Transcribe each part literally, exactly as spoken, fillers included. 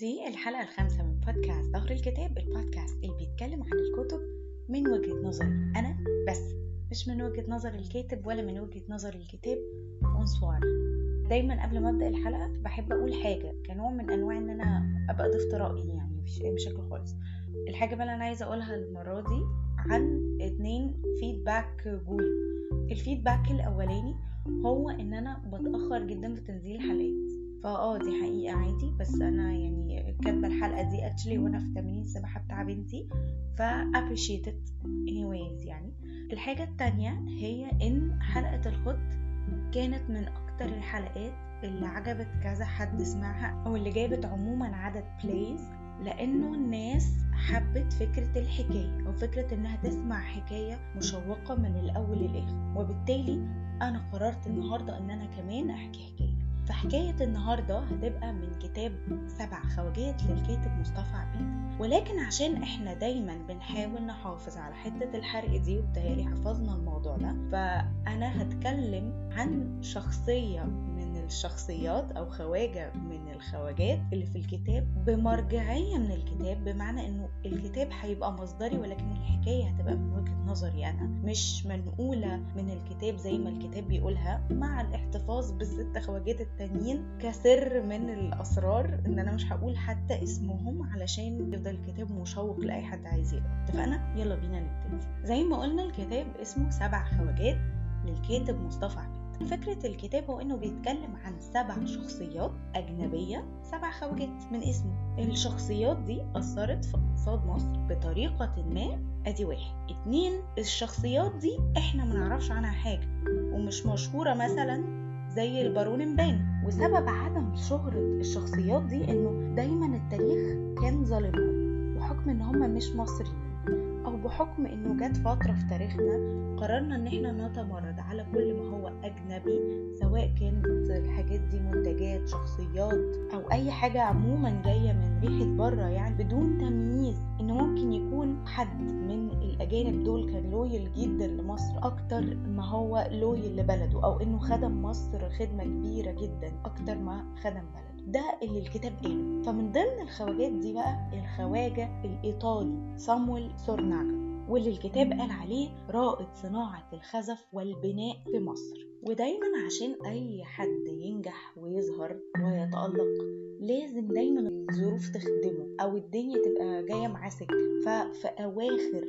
دي الحلقة الخامسة من بودكاست ظهر الكتاب، البودكاست اللي بيتكلم عن الكتب من وجهة نظري أنا بس، مش من وجهة نظر الكاتب ولا من وجهة نظر الكتاب ونصواري. دايما قبل ما أبدأ الحلقة بحب أقول حاجة كنوع من أنواع إن أنا أبقى ضفت رأيي، يعني مفيش أي مشاكل خالص. الحاجة بقى اللي أنا عايزة أقولها المرة دي عن اتنين فيدباك جولي. الفيدباك الأولاني هو إن أنا بتأخر جدا في تنزيل حلقات، فاه دي حقيقة عادي، بس انا يعني كاتبة الحلقة دي اكشلي وانا في تمرين السباحة بتاع بنتي، فابريشيتد anyways يعني. الحاجة التانية هي ان حلقة الخط كانت من اكتر الحلقات اللي عجبت كذا حد سمعها او اللي جابت عموما عدد بلايز، لانه الناس حبت فكرة الحكاية او فكرة انها تسمع حكاية مشوقة من الاول للاخر، وبالتالي انا قررت النهاردة ان انا كمان احكي حكاية. فحكاية النهاردة هتبقى من كتاب سبع خواجات للكاتب مصطفى عبيد، ولكن عشان احنا دايما بنحاول نحافظ على حتة الحرق دي وبتهيألي حفظنا الموضوع ده، فأنا هتكلم عن شخصية من الشخصيات أو خواجة من الخواجات اللي في الكتاب بمرجعية من الكتاب، بمعنى أنه الكتاب هيبقى مصدري ولكن الحكاية هتبقى من وجهة نظري أنا، مش منقولة من الكتاب زي ما الكتاب بيقولها، مع الاحتفاظ بالست خواجات التانيين كسر من الأسرار أن أنا مش هقول حتى اسمهم علشان يفضل الكتاب مشوق لأي حد عايز يقرأ. اتفقنا؟ يلا بينا نبتدي. زي ما قلنا الكتاب اسمه سبع خواجات للكاتب مصطفى عبيد. فكرة الكتاب هو انه بيتكلم عن سبع شخصيات اجنبية، سبع خواجات من اسمه. الشخصيات دي اثرت في اقتصاد مصر بطريقة ما، ادي واحد. اتنين، الشخصيات دي احنا ما نعرفش عنها حاجة ومش مشهورة مثلا زي البارون مباني، وسبب عدم شهرة الشخصيات دي انه دايما التاريخ كان ظالمهم، وحكم ان هم مش مصريين أو بحكم إنه جات فترة في تاريخنا قررنا إن إحنا نتمرد على كل ما هو أجنبي، سواء كانت الحاجات دي منتجات، شخصيات، أو أي حاجة عموما جاية من ريحة برة، يعني بدون تمييز إنه ممكن يكون حد من الأجانب دول كان لويل جدا لمصر أكتر ما هو لويل لبلده، أو إنه خدم مصر خدمة كبيرة جدا أكتر ما خدم بلده. ده اللي الكتاب قاله. فمن ضمن الخواجات دي بقى الخواجة الإيطالي سامويل سورناجا، واللي الكتاب قال عليه رائد صناعة الخزف والبناء في مصر. ودايما عشان أي حد ينجح ويظهر ويتألق لازم دايما الظروف تخدمه أو الدنيا تبقى جاية معاه سكة. ففي أواخر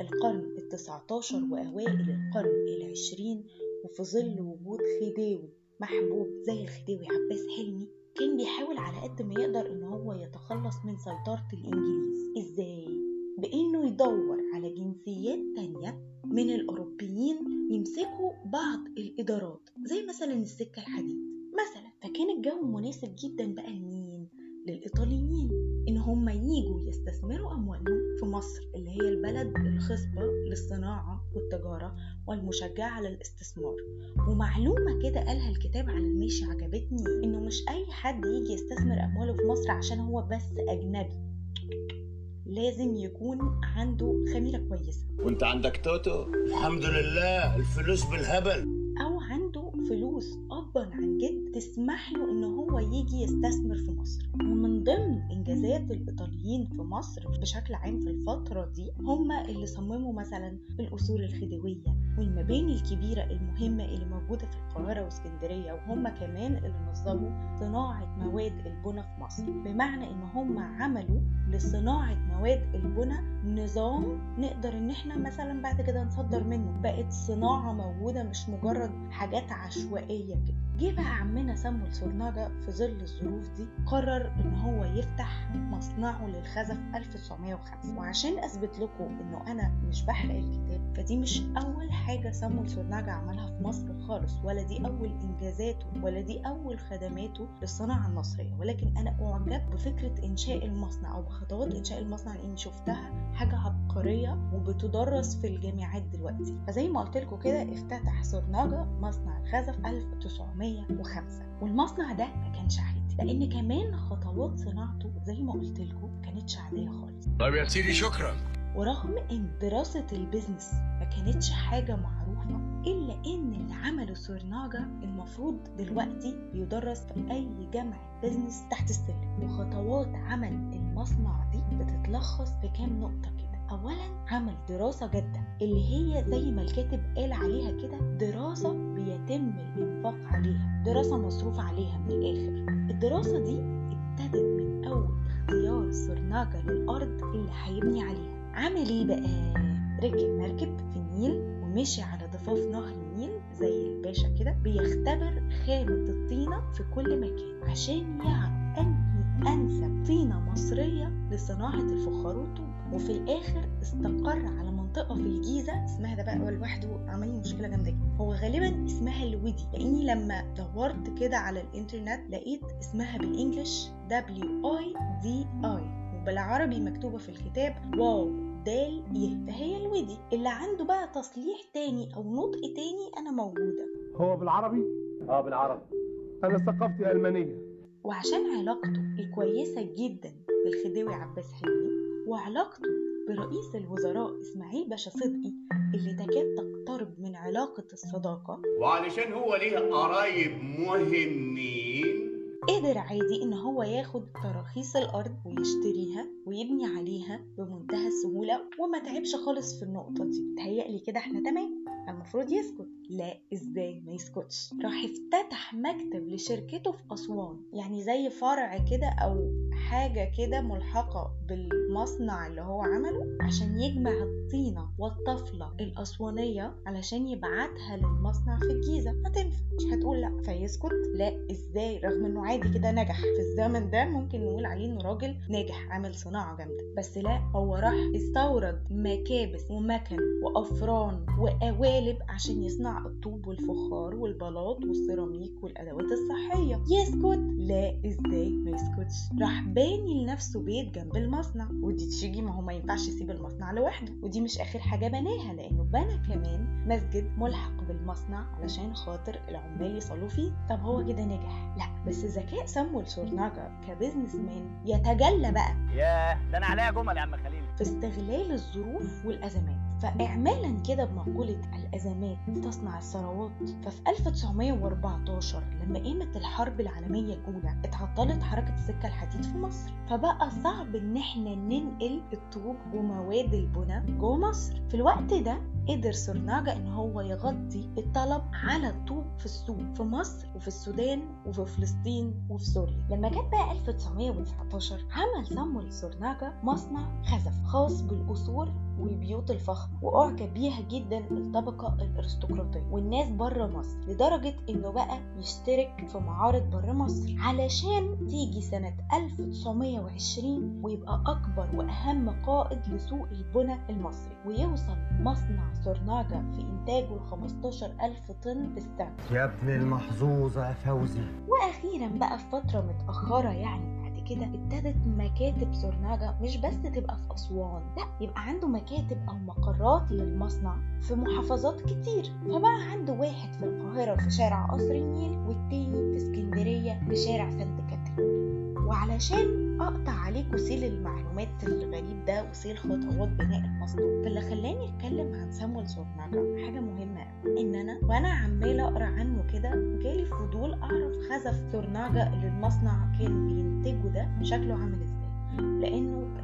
القرن التسعتاشر وأوائل القرن العشرين، وفي ظل وجود خديوي محبوب زي الخديوي عباس حلمي، كان بيحاول على قد ما يقدر ان هو يتخلص من سيطرة الانجليز. ازاي؟ بانه يدور على جنسيات تانية من الاوروبيين يمسكوا بعض الادارات، زي مثلا السكة الحديد مثلا. فكان الجو مناسب جدا بقى لمين؟ للايطاليين، ان هم ييجوا يستثمروا اموالهم في مصر اللي هي البلد الخصبة للصناعة والتجارة والمشجعة للاستثمار. ومعلومة كده قالها الكتاب على الماشي عجبتني، انه مش اي حد يجي يستثمر امواله في مصر عشان هو بس اجنبي، لازم يكون عنده خميرة كويسة. وانت عندك توتو؟ الحمد لله، الفلوس بالهبل، او عنده فلوس ابا عن جد تسمح له ان هو يجي يستثمر في مصر. ومن ضمن انجازات الايطاليين في مصر بشكل عام في الفترة دي، هم اللي صمموا مثلا القصور الخديوية والمباني الكبيرة المهمة اللي موجودة في القاهرة واسكندرية، وهم كمان اللي نظموا صناعة مواد البناء في مصر، بمعنى ان هم عملوا لصناعة مواد البناء نظام نقدر ان احنا مثلا بعد كده نصدر منه. بقت صناعة موجودة، مش مجرد حاجات عشوائية كده. جه بقى عمنا سامويل سورناجا في ظل الظروف دي قرر ان هو يفتح مصنعه للخزف ألف وتسعمية وخمسة. وعشان اثبت لكم انه انا مش بحرق الكتاب، فدي مش اول حاجه سامويل سورناجا عملها في مصر خالص، ولا دي اول انجازاته، ولا دي اول خدماته للصناعه المصريه، ولكن انا اعجب بفكره انشاء المصنع او بخطوات انشاء المصنع اللي شفتها حاجه عبقريه وبتدرس في الجامعات دلوقتي. فزي ما قلت لكم كده افتتح سورناجا مصنع الخزف ألف وتسعمية وخمسة، والمصنع ده ما كانش عادي، لان كمان خطوات صناعته زي ما قلت لكم كانتش عاديه خالص. طيب يا سيدي شكرا. ورغم ان دراسه البيزنس ما كانتش حاجه معروفه، الا ان العمل عمل سورناجا المفروض دلوقتي بيدرس في أي جامعة بيزنس تحت السلم، وخطوات عمل المصنع دي بتتلخص في كام نقطة كده. أولا، عمل دراسة جادة اللي هي زي ما الكاتب قال عليها كده دراسة بيتم الإنفاق عليها، دراسة مصروف عليها من الآخر. الدراسة دي ابتدت من أول اختيار سورناجا للأرض اللي هيبني عليها. عمل إيه بقى؟ ركب مركب في النيل ومشي على ضفاف نهر النيل زي الباشا كده، بيختبر خامة الطينة في كل مكان عشان يعرف أنهي أنسب طينة مصرية لصناعة الفخار والطوب. وفي الآخر استقر على منطقة في الجيزة اسمها ده بقى لوحده عملي مشكلة جامدة، هو غالبا اسمها الودي، لأني لما دورت كده على الانترنت لقيت اسمها بالإنجليش دبليو آي دي آي وبالعربي مكتوبة في الكتاب واو دال يه، فهي الودي. اللي عنده بقى تصليح تاني او نطق تاني انا موجودة. هو بالعربي؟ اه بالعربي، انا ثقافتي المانية. وعشان علاقته الكويسة جدا بالخديوي عباس حلمي وعلاقته برئيس الوزراء إسماعيل باشا صدقي اللي تكاد تقترب من علاقة الصداقة، وعلشان هو ليه قرايب مهمين، قدر عادي ان هو ياخد تراخيص الارض ويشتريها ويبني عليها بمنتهى السهوله وما تعبش خالص في النقطه دي. تهيألي كده احنا تمام، المفروض يسكت. لا، ازاي ما يسكتش؟ راح افتتح مكتب لشركته في اسوان، يعني زي فرع كده او حاجه كده ملحقه بالمصنع اللي هو عمله، عشان يجمع الطينه والطفله الاسوانيه علشان يبعتها للمصنع في الجيزه. هتنفع؟ مش هتقول لا، فيسكت؟ لا، ازاي؟ رغم انه عادي كده نجح في الزمن ده، ممكن نقول عليه انه راجل ناجح عمل صناعه جامده، بس لا، هو راح استورد مكابس ومكن وافران وقوالب عشان يصنع الطوب والفخار والبلاط والسيراميك والادوات الصحيه. يسكت؟ لا، ازاي ما يسكتش؟ راح باني لنفسه بيت جنب المصنع، ودي تشيجي، ما هو ما ينفعش يسيب المصنع لوحده. ودي مش اخر حاجه بناها، لانه بنى كمان مسجد ملحق بالمصنع علشان خاطر العمال يصلوا فيه. طب هو كده نجح؟ لا، بس ذكاء سامويل سورناجا كبزنس مان يتجلى بقى، ياه ده انا عليها جمل يا عم خليل، في استغلال الظروف والازمات. فاعمالا كده بمقوله الازمات تصنع الثروات، ففي ألف وتسعمية وأربعتاشر لما قامت الحرب العالميه الاولى اتعطلت حركه السكه الحديد في مصر، فبقى صعب ان احنا ننقل الطوب ومواد البناء جوه مصر. في الوقت ده قدر سورناجا ان هو يغطي الطلب على الطوب في السوق في مصر وفي السودان وفي فلسطين وفي سوريا. لما جت بقى ألف وتسعمية وتسعتاشر عمل سامويل سورناجا مصنع خزف خاص بالقصور والبيوت الفخمه، واعجب بيها جدا الطبقه الارستقراطيه والناس بره مصر، لدرجه انه بقى يشترك في معارض بره مصر علشان تيجي سنه ألف وتسعمية وعشرين ويبقى اكبر واهم قائد لسوق البنى المصري، ويوصل مصنع سورناجا في انتاجه خمستاشر ألف طن في السنه. يا ابن المحظوظه يا فوزي. واخيرا بقى في فتره متاخره يعني كده ابتدت مكاتب سورناجا مش بس تبقى في أسوان، لا، يبقى عنده مكاتب أو مقرات للمصنع في محافظات كتير. فبقى عنده واحد في القاهرة في شارع قصر النيل، والتاني في اسكندرية في شارع سانت كاترين. وعلشان أقطع عليكم سيل المعلومات الغريب ده وسيل خطوات بناء المصنع، فاللي خلاني أتكلم عن سامويل سورناجا حاجة مهمة، إن أنا وأنا عمالة أقرأ عنه كده جالي فضول أعرف خزف سورناجا اللي المصنع كان بينتجه ده شكله عامل إزاي، لأنه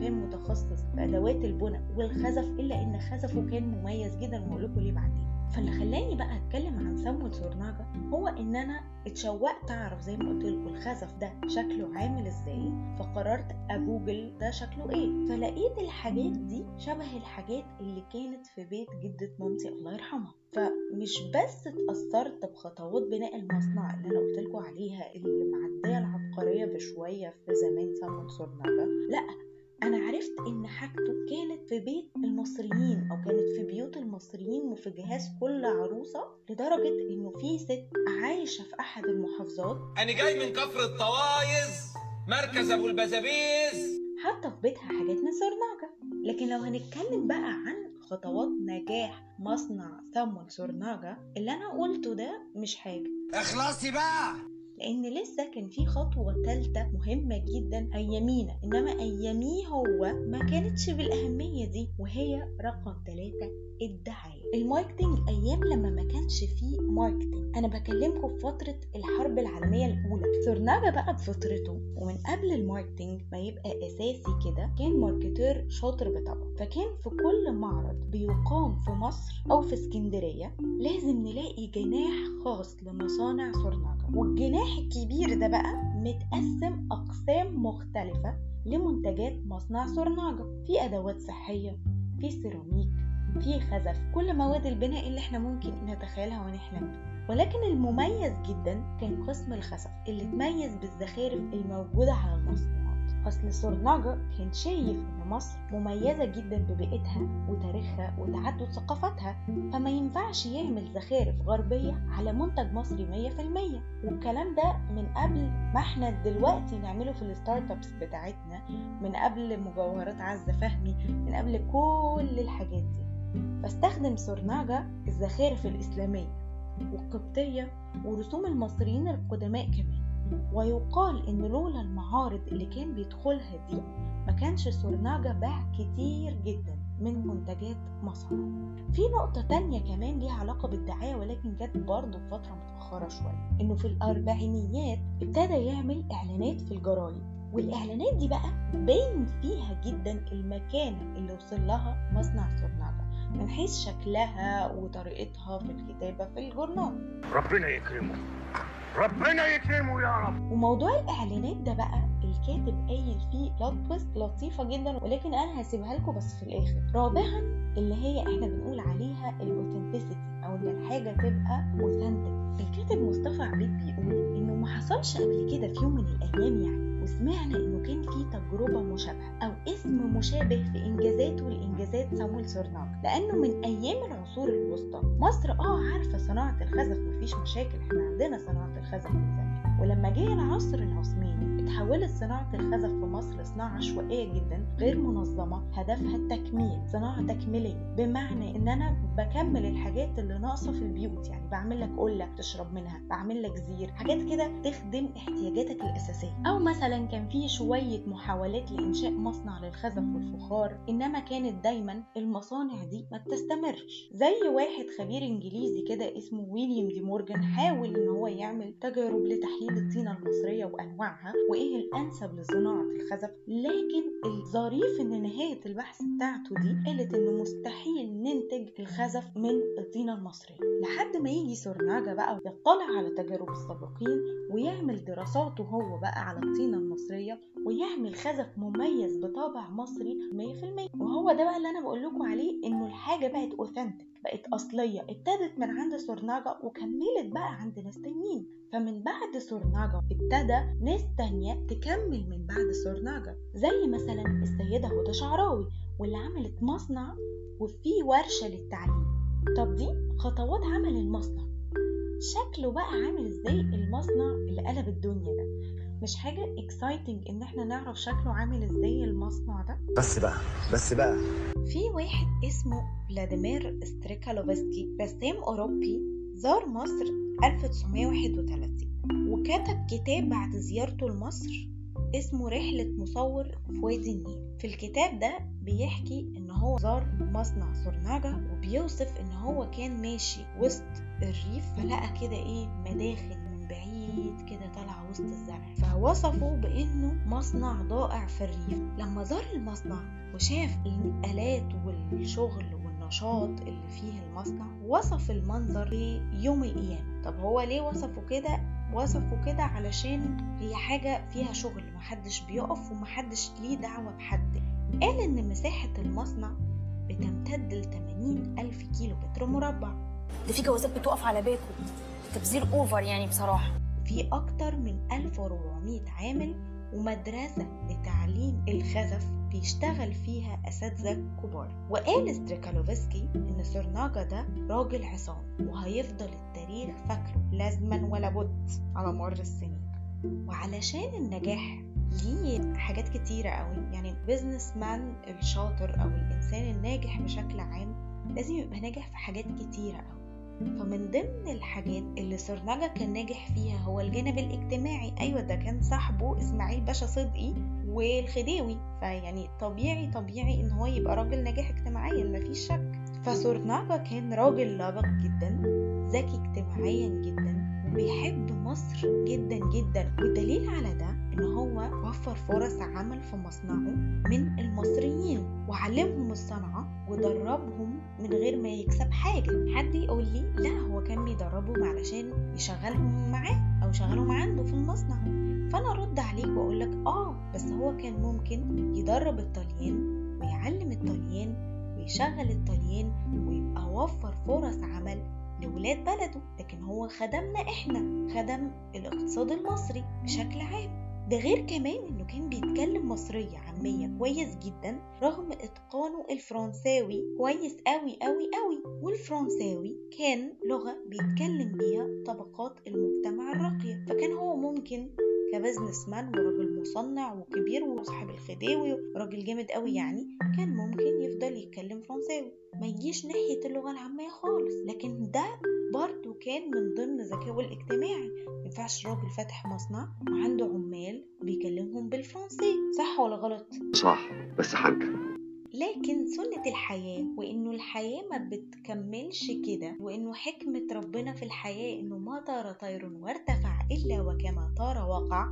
كان متخصص بأدوات البناء والخزف، إلا إن خزفه كان مميز جدا وهقولكوا ليه بعدين. فاللي خلاني بقى أتكلم عن سامويل سورناجا هو إن أنا اتشوقت أعرف زي ما قلتلكوا الخزف ده شكله عامل إزاي، فقررت أجوجل ده شكله إيه، فلقيت الحاجات دي شبه الحاجات اللي كانت في بيت جدة مامتي الله يرحمها. فمش بس اتأثرت بخطوات بناء المصنع اللي أنا قلتلكوا عليها اللي معدية العبقرية بشوية في زمان سامويل سورناجا، لأ، أنا عرفت إن حاجته كانت في بيت المصريين أو كانت في بيوت المصريين وفي جهاز كل عروسة، لدرجة إنه في ست عايشة في أحد المحافظات، أنا جاي من كفر الطوايز مركز أبو البزابيز، حاطة في بيتها حاجات من سورناجا. لكن لو هنتكلم بقى عن خطوات نجاح مصنع سامويل سورناجا، اللي أنا قلته ده مش حاجة، اخلصي بقى لأن لسه كان في خطوة ثالثة مهمة جدا أيامينا، إنما أياميه هو ما كانتش بالأهمية دي، وهي رقم ثلاثة الدعاية. الماركتينج أيام لما ما كانش فيه ماركتينج، أنا بكلمكم في فترة الحرب العالمية الأولى. سورناجا بقى بفترته ومن قبل الماركتينج ما يبقى أساسي كده كان ماركتير شاطر بطبعه، فكان في كل معرض بيقام في مصر أو في اسكندرية لازم نلاقي جناح خاص لمصانع سورناجا، والجناح الكبير ده بقى متقسم أقسام مختلفة لمنتجات مصنع سورناجا، في أدوات صحية، في سيراميك، في خزف، كل مواد البناء اللي احنا ممكن نتخيلها ونحلم بيها. ولكن المميز جدا كان قسم الخزف اللي تميز بالزخارف الموجودة على المصنعات. أصل سورناجا كان شايف إن مصر مميزة جدا ببيئتها وتاريخها وتعدد ثقافتها، فما ينفعش يعمل زخارف غربية على منتج مصري مية في المية. والكلام ده من قبل ما احنا دلوقتي نعمله في الستارت ابس بتاعتنا، من قبل مجوهرات عزة فهمي، من قبل كل الحاجات دي. فاستخدم سورناجا الزخارف الإسلامية والقبطية ورسوم المصريين القدماء كمان، ويقال إن لولا المعارض اللي كان بيدخلها دي ما كانش سورناجا باع كتير جدا من منتجات مصر. في نقطة تانية كمان ليها علاقة بالدعاية، ولكن جت برضو فترة متأخرة شوية، إنه في الأربعينيات ابتدى يعمل إعلانات في الجرايد، والإعلانات دي بقى باين فيها جدا المكانة اللي وصل لها مصنع سورناجا من حيث شكلها وطريقتها في الكتابة في الجورنال. ربنا يكرمه ربنا يكرمه يا رب. وموضوع الإعلانات ده بقى الكاتب قايل فيه لطبس لطيفة جدا، ولكن أنا هسيبها لكم بس في الآخر. رابعا اللي هي احنا بنقول عليها الأوثنتيسيتي، أو إن الحاجة تبقى أوثنتك. الكاتب مصطفى عبيد بيقول إنه ما حصلش قبل كده في يوم من الأيام يعني، وسمعنا إنه كان في تجربة مشابهة أو اسم مشابه في إنجازات والإنجازات سامويل سورناجا، لأنه من أيام العصور الوسطى مصر آه عارفة صناعة الخزف مفيش مشاكل، إحنا عندنا صناعة الخزف من زمان. ولما جه العصر العثماني اتحولت صناعة الخزف في مصر لصناعة عشوائية جدا غير منظمة، هدفها التكميل، صناعة تكميلية، بمعنى إن أنا بكمل الحاجات اللي ناقصة في البيوت، يعني بعمل لك قلة تشرب منها، بعمل لك زير، حاجات كده تخدم احتياجاتك الأساسية. أو مثلا كان فيه شوية محاولات لإنشاء مصنع للخزف والفخار، إنما كانت دايما المصانع دي ما بتستمرش. زي واحد خبير إنجليزي كده اسمه ويليام دي مورجان حاول إن هو يعمل تجارب لتحليل الطينة المصرية وأنواعها وإيه الأنسب لصناعة الخزف، لكن الظريف إن نهاية البحث بتاعته دي قالت إنه مستحيل ننتج الخزف من الطينة المصرية. لحد ما يجي سورناجا بقى ويطلع على تجارب السابقين ويعمل دراساته هو بقى على الطينة المصرية ويعمل خزف مميز بطابع مصري مية في المية. وهو ده بقى اللي أنا بقول لكم عليه، إنه الحاجة بقت أوثنتك، بقت أصلية، ابتدت من عند سورناجا وكملت بقى عند ناس تانيين. فمن بعد سورناجا ابتدى ناس تانية تكمل من بعد سورناجا، زي مثلا السيدة هدى شعراوي واللي عملت مصنع وفيه ورشة للتعليم. طب دي خطوات عمل المصنع، شكله بقى عامل ازاي المصنع اللي قلب الدنيا ده؟ مش حاجة exciting ان احنا نعرف شكله عامل ازاي المصنع ده؟ بس بقى بس بقى في واحد اسمه فلاديمير ستريكالوفسكي، رسام اوروبي، زار مصر ألف وتسعمية وواحد وتلاتين وكتب كتاب بعد زيارته لمصر اسمه رحلة مصور في وادي النيل. في الكتاب ده بيحكي ان هو زار مصنع سورناجا، وبيوصف ان هو كان ماشي وسط الريف فلقى كده ايه مداخل من بعيد كده طالعه وسط الزرع، فوصفه بانه مصنع ضائع في الريف. لما زار المصنع وشاف الآلات والشغل والنشاط اللي فيه المصنع وصف المنظر بيوم القيامة. طب هو ليه وصفه كده؟ وصفه كده علشان هي حاجة فيها شغل، محدش بيقف ومحدش ليه دعوة بحد. قال ان مساحة المصنع بتمتد ل تمانين ألف كيلو متر مربع. ده في جوازات بتوقف على باكو، تبذير اوفر يعني بصراحة. في اكتر من ألف وأربعمية عامل ومدرسة لتعليم الخزف بيشتغل فيها أساتذة كبار. وقال ستريكالوفسكي إن سورناجا ده راجل عصام وهيفضل التاريخ فاكره لازما ولا بد على مر السنين. وعلشان النجاح ليه حاجات كتيرة قوي، يعني البيزنس مان الشاطر أو الإنسان الناجح بشكل عام لازم يبقى ناجح في حاجات كتيرة قوي، فمن ضمن الحاجات اللي سورناجا كان ناجح فيها هو الجانب الاجتماعي. أيوة ده كان صاحبه إسماعيل باشا صدقي والخديوي، فيعني طبيعي طبيعي إن هو يبقى راجل ناجح اجتماعيا مفيش شك. فسورناجا كان راجل لبق جدا، ذكي اجتماعيا جدا، وبيحب مصر جدا جدا. والدليل على ده إن هو وفر فرص عمل في مصنعه من المصريين وعلمهم الصنعة ودربهم من غير ما يكسب حاجة. حد يقول لي لا هو كان بيدربهم علشان يشغلهم معاه أو يشغلهم عنده في المصنع، فأنا رد عليك وأقول لك آه بس هو كان ممكن يدرب الطليان ويعلم الطليان ويشغل الطليان ويبقى وفر فرص عمل لولاد بلده، لكن هو خدمنا احنا، خدم الاقتصاد المصري بشكل عام. ده غير كمان انه كان بيتكلم مصرية عامية كويس جدا رغم اتقانه الفرنساوي كويس قوي قوي قوي، والفرنساوي كان لغة بيتكلم بيها طبقات المجتمع الراقية. فكان هو ممكن كبزنس مان وراجل مصنع وكبير وصاحب الخديوي وراجل جامد قوي، يعني كان ممكن يفضل يتكلم فرنساوي ما يجيش ناحية اللغة العامية خالص، لكن ده برضو كان من ضمن ذكائه الاجتماعي. ما ينفعش راجل فاتح مصنع وعنده عمال بيكلمهم بالفرنسي، صح ولا غلط؟ صح بس حاجة، لكن سنة الحياة وإنه الحياة ما بتكملش كده، وإنه حكمة ربنا في الحياة إنه ما طار طير وارتفع إلا وكما طار وقع.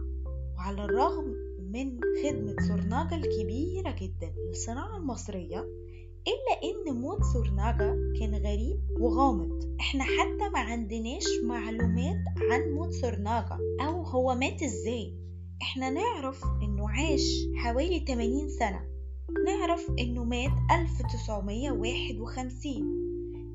وعلى الرغم من خدمة سورناجا الكبيرة جدا للصناعة المصرية إلا إن موت سورناجا كان غريب وغامض. إحنا حتى ما عندناش معلومات عن موت سورناجا أو هو مات إزاي. إحنا نعرف إنه عاش حوالي ثمانين سنة، نعرف إنه مات ألف وتسعمية وواحد وخمسين،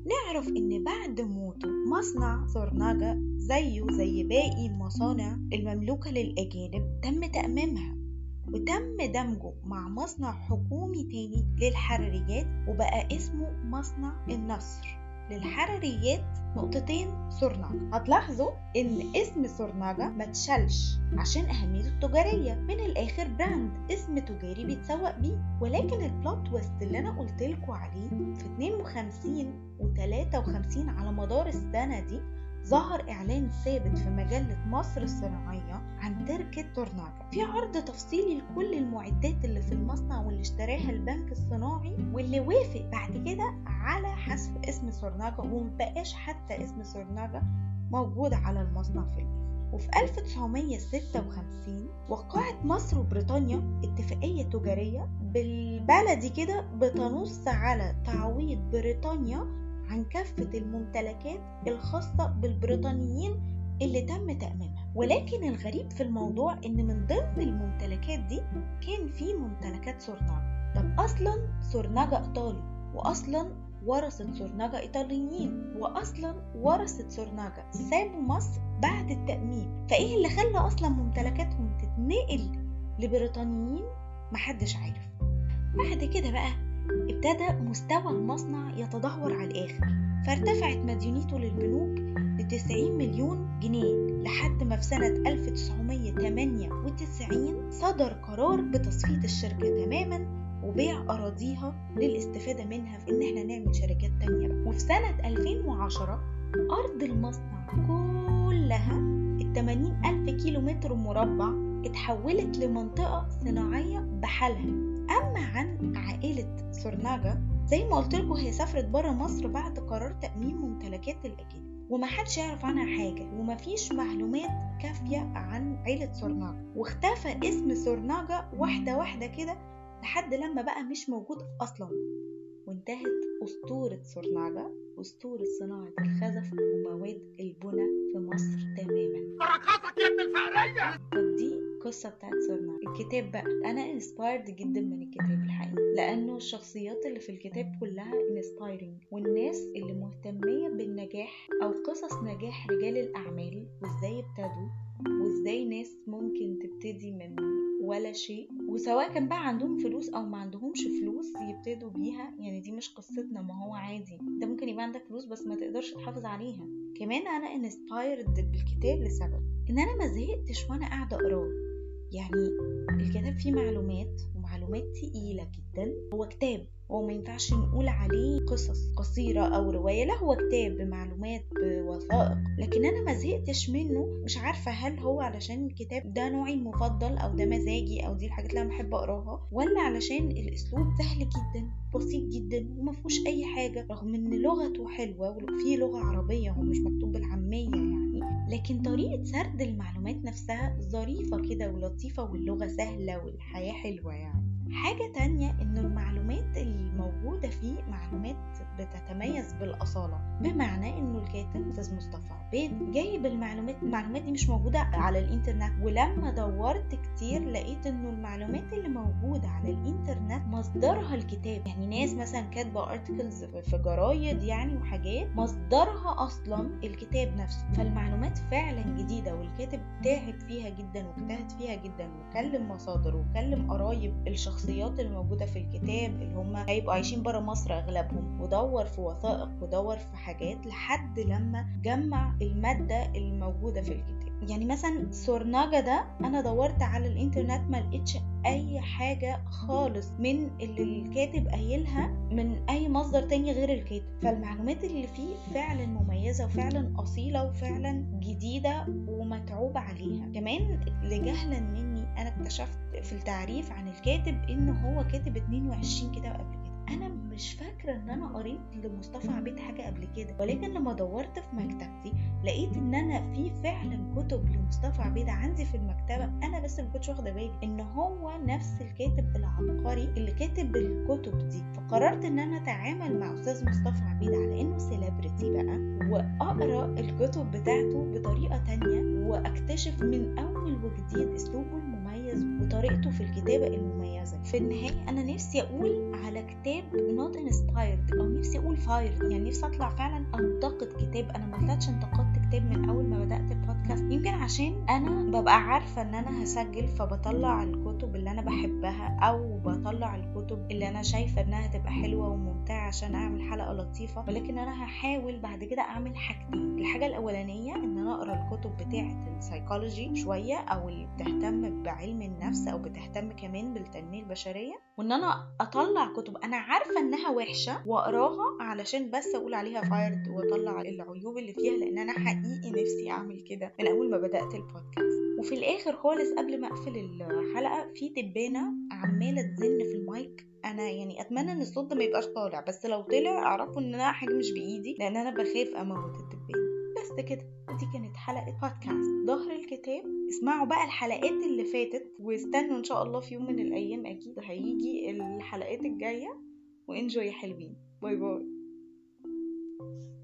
نعرف إن بعد موته مصنع سورناجا زيه زي باقي المصانع المملوكة للأجانب تم تأميمها وتم دمجه مع مصنع حكومي تاني للحرريات وبقى اسمه مصنع النصر للحرريات نقطتين سورناجا. هتلاحظوا ان اسم سورناجا ما تشالش عشان اهميته التجاريه، من الاخر براند، اسم تجاري بيتسوق بيه. ولكن البلوت تويست اللي انا قلت لكم عليه في اتنين وخمسين وتلاتة وخمسين على مدار السنه دي ظهر اعلان ثابت في مجله مصر الصناعيه عن تركه سورناجا، في عرض تفصيلي لكل المعدات اللي في المصنع واللي اشتراها البنك الصناعي واللي وافق بعد كده على حذف اسم سورناجا ومبقاش حتى اسم سورناجا موجود على المصنع في البيت. وفي ألف وتسعمية وستة وخمسين وقعت مصر وبريطانيا اتفاقية تجارية بالبلدي كده بتنص على تعويض بريطانيا عن كافة الممتلكات الخاصة بالبريطانيين اللي تم تأميمها. ولكن الغريب في الموضوع ان من ضمن الممتلكات دي كان في ممتلكات سورناجا. طب اصلا سورناجا ايطالي، واصلا ورثة سورناجا ايطاليين، واصلا ورثة سورناجا سابوا مصر بعد التأميم، فايه اللي خلى اصلا ممتلكاتهم تتنقل لبريطانيين؟ محدش عارف. بعد كده بقى ابتدى مستوى المصنع يتدهور على الآخر، فارتفعت مديونيته للبنوك ل تسعين مليون جنيه لحد ما في سنة ألف وتسعمية وتمانية وتسعين صدر قرار بتصفية الشركة تماما وبيع أراضيها للاستفادة منها في إن احنا نعمل شركات تانية بقى. وفي سنة ألفين وعشرة أرض المصنع كلها التمانين ألف كيلومتر مربع اتحولت لمنطقة صناعية بحالها. أما عن عائلة سورناجا زي ما قلت لكم هي سافرت برا مصر بعد قرار تأميم ممتلكات الأجانب ومحدش يعرف عنها حاجة ومفيش معلومات كافية عن عائلة سورناجا، واختفى اسم سورناجا واحدة واحدة كده لحد لما بقى مش موجود أصلا. وانتهت أسطورة سورناجا، أسطورة صناعة الخزف ومواد البنى في مصر تماما. بركاتك يا ابن الفقرية. فدي قصة بتاعت سورناجا. الكتاب بقى أنا انسبايرد جدا من الكتاب الحقيقي، لأنه الشخصيات اللي في الكتاب كلها انسبايرنج، والناس اللي مهتمية بالنجاح أو قصص نجاح رجال الأعمال وإزاي ابتدوا وإزاي ناس ممكن تبتدي من ولا شيء، وسواء كان بقى عندهم فلوس أو ما عندهمش فلوس يبتدوا بيها. يعني دي مش قصتنا، ما هو عادي ده ممكن يبقى عندك فلوس بس ما تقدرش تحافظ عليها. كمان أنا انسبايرد بالكتاب لسبب إن أنا ما زهقتش وأنا قاعدة أقراه. يعني الكتاب فيه معلومات ومعلومات تقيلة جدا، هو كتاب وما ينفعش نقول عليه قصص قصيرة أو رواية، لا هو كتاب بمعلومات بوثائق. لكن أنا ما زهقتش منه، مش عارفة هل هو علشان الكتاب ده نوعي المفضل أو ده مزاجي أو دي الحاجات اللي أنا بحب أقراها، ولا علشان الأسلوب سهل جدا بسيط جدا وما فيهوش أي حاجة، رغم إن لغته حلوة وفيه لغة عربية ومش مكتوب بالعامية يعني، لكن طريقة سرد المعلومات نفسها ظريفة كده ولطيفة واللغة سهلة والحياة حلوة يعني. حاجة تانية إنه المعلومات الموجودة فيه معلومات بتتميز بالأصالة، بمعنى إنه الكاتب أستاذ مصطفى عبيد جايب المعلومات المعلومات دي مش موجودة على الإنترنت. ولما دورت كتير لقيت إنه المعلومات اللي موجودة على الإنترنت مصدرها الكتاب، يعني ناس مثلا كاتبة أرتكلز في جرايد يعني وحاجات مصدرها أصلا الكتاب نفسه. فالمعلومات فعلا جديدة والكاتب تعب فيها جدا واجتهد فيها جدا وكلم مصادر وكلم قرايب الشخص الشخصيات الموجودة في الكتاب اللي هم هيبقوا عايشين برا مصر أغلبهم، ودور في وثائق ودور في حاجات لحد لما جمع المادة الموجودة في الكتاب. يعني مثلا سورناجا ده أنا دورت على الإنترنت ما لقيتش أي حاجة خالص من اللي الكاتب قايلها من أي مصدر تاني غير الكاتب. فالمعلومات اللي فيه فعلا مميزة وفعلا أصيلة وفعلا جديدة ومتعوب عليها. كمان لجهلا مني أنا اكتشفت في التعريف عن الكاتب إنه هو كاتب اتنين وعشرين كتاب قبل كده. أنا مش فاكرة إن أنا قريت لمصطفى عبيد حاجة قبل كده، ولكن لما دورت في مكتبتي لقيت إن أنا في فعلا كتب لمصطفى عبيد عندي في المكتبة، أنا بس ما كنتش واخدة بالي إن هو نفس الكاتب العبقري اللي كاتب الكتب دي. فقررت إن أنا أتعامل مع أستاذ مصطفى عبيد على إنه سيلبرتي بقى، وأقرأ الكتب بتاعته بطريقة تانية وأكتشف من أول وجديد أسلوبه المميز وطريقته في الكتابة المميزة. في النهاية أنا نفسي أقول على كتاب not inspired، أو نفسي أقول fired، يعني نفسي أطلع فعلا أنتقد كتاب. أنا ما طلعتش انتقدت كتاب من أول ما بدأت البودكاست، يمكن عشان أنا ببقى عارفة أن أنا هسجل فبطلع الكتب اللي أنا بحبها أو بطلع الكتب اللي أنا شايفة أنها تبقى حلوة وممتعة عشان أعمل حلقة لطيفة. ولكن أنا هحاول بعد كده أعمل حاجتين، الحاجة الأولانية أن أنا أقرأ الكتب بتاعة السايكولوجي شوية أو اللي بتهتم بعلم النفس أو بتهتم كمان بالتنمية البشرية، وأن أنا أطلع كتب أنا عارفة أنها وحشة وأقراها علشان بس أقول عليها فايرد وأطلع العيوب اللي فيها، لأن أنا حقيقي نفسي أعمل كده من أول ما بدأت البودكاست. وفي الآخر خالص قبل ما أقفل الحلقة، في دبانة عمالة تزن في المايك، انا يعني اتمنى ان الصوت ما يبقاش طالع، بس لو طلع اعرفوا ان انا حاجه مش بايدي لان انا بخاف اموت الدبانه. بس كده، دي كانت حلقه بودكاست ظهر الكتاب. اسمعوا بقى الحلقات اللي فاتت واستنوا ان شاء الله في يوم من الايام اكيد هيجي الحلقات الجايه، وانجوي يا حلوين. باي باي.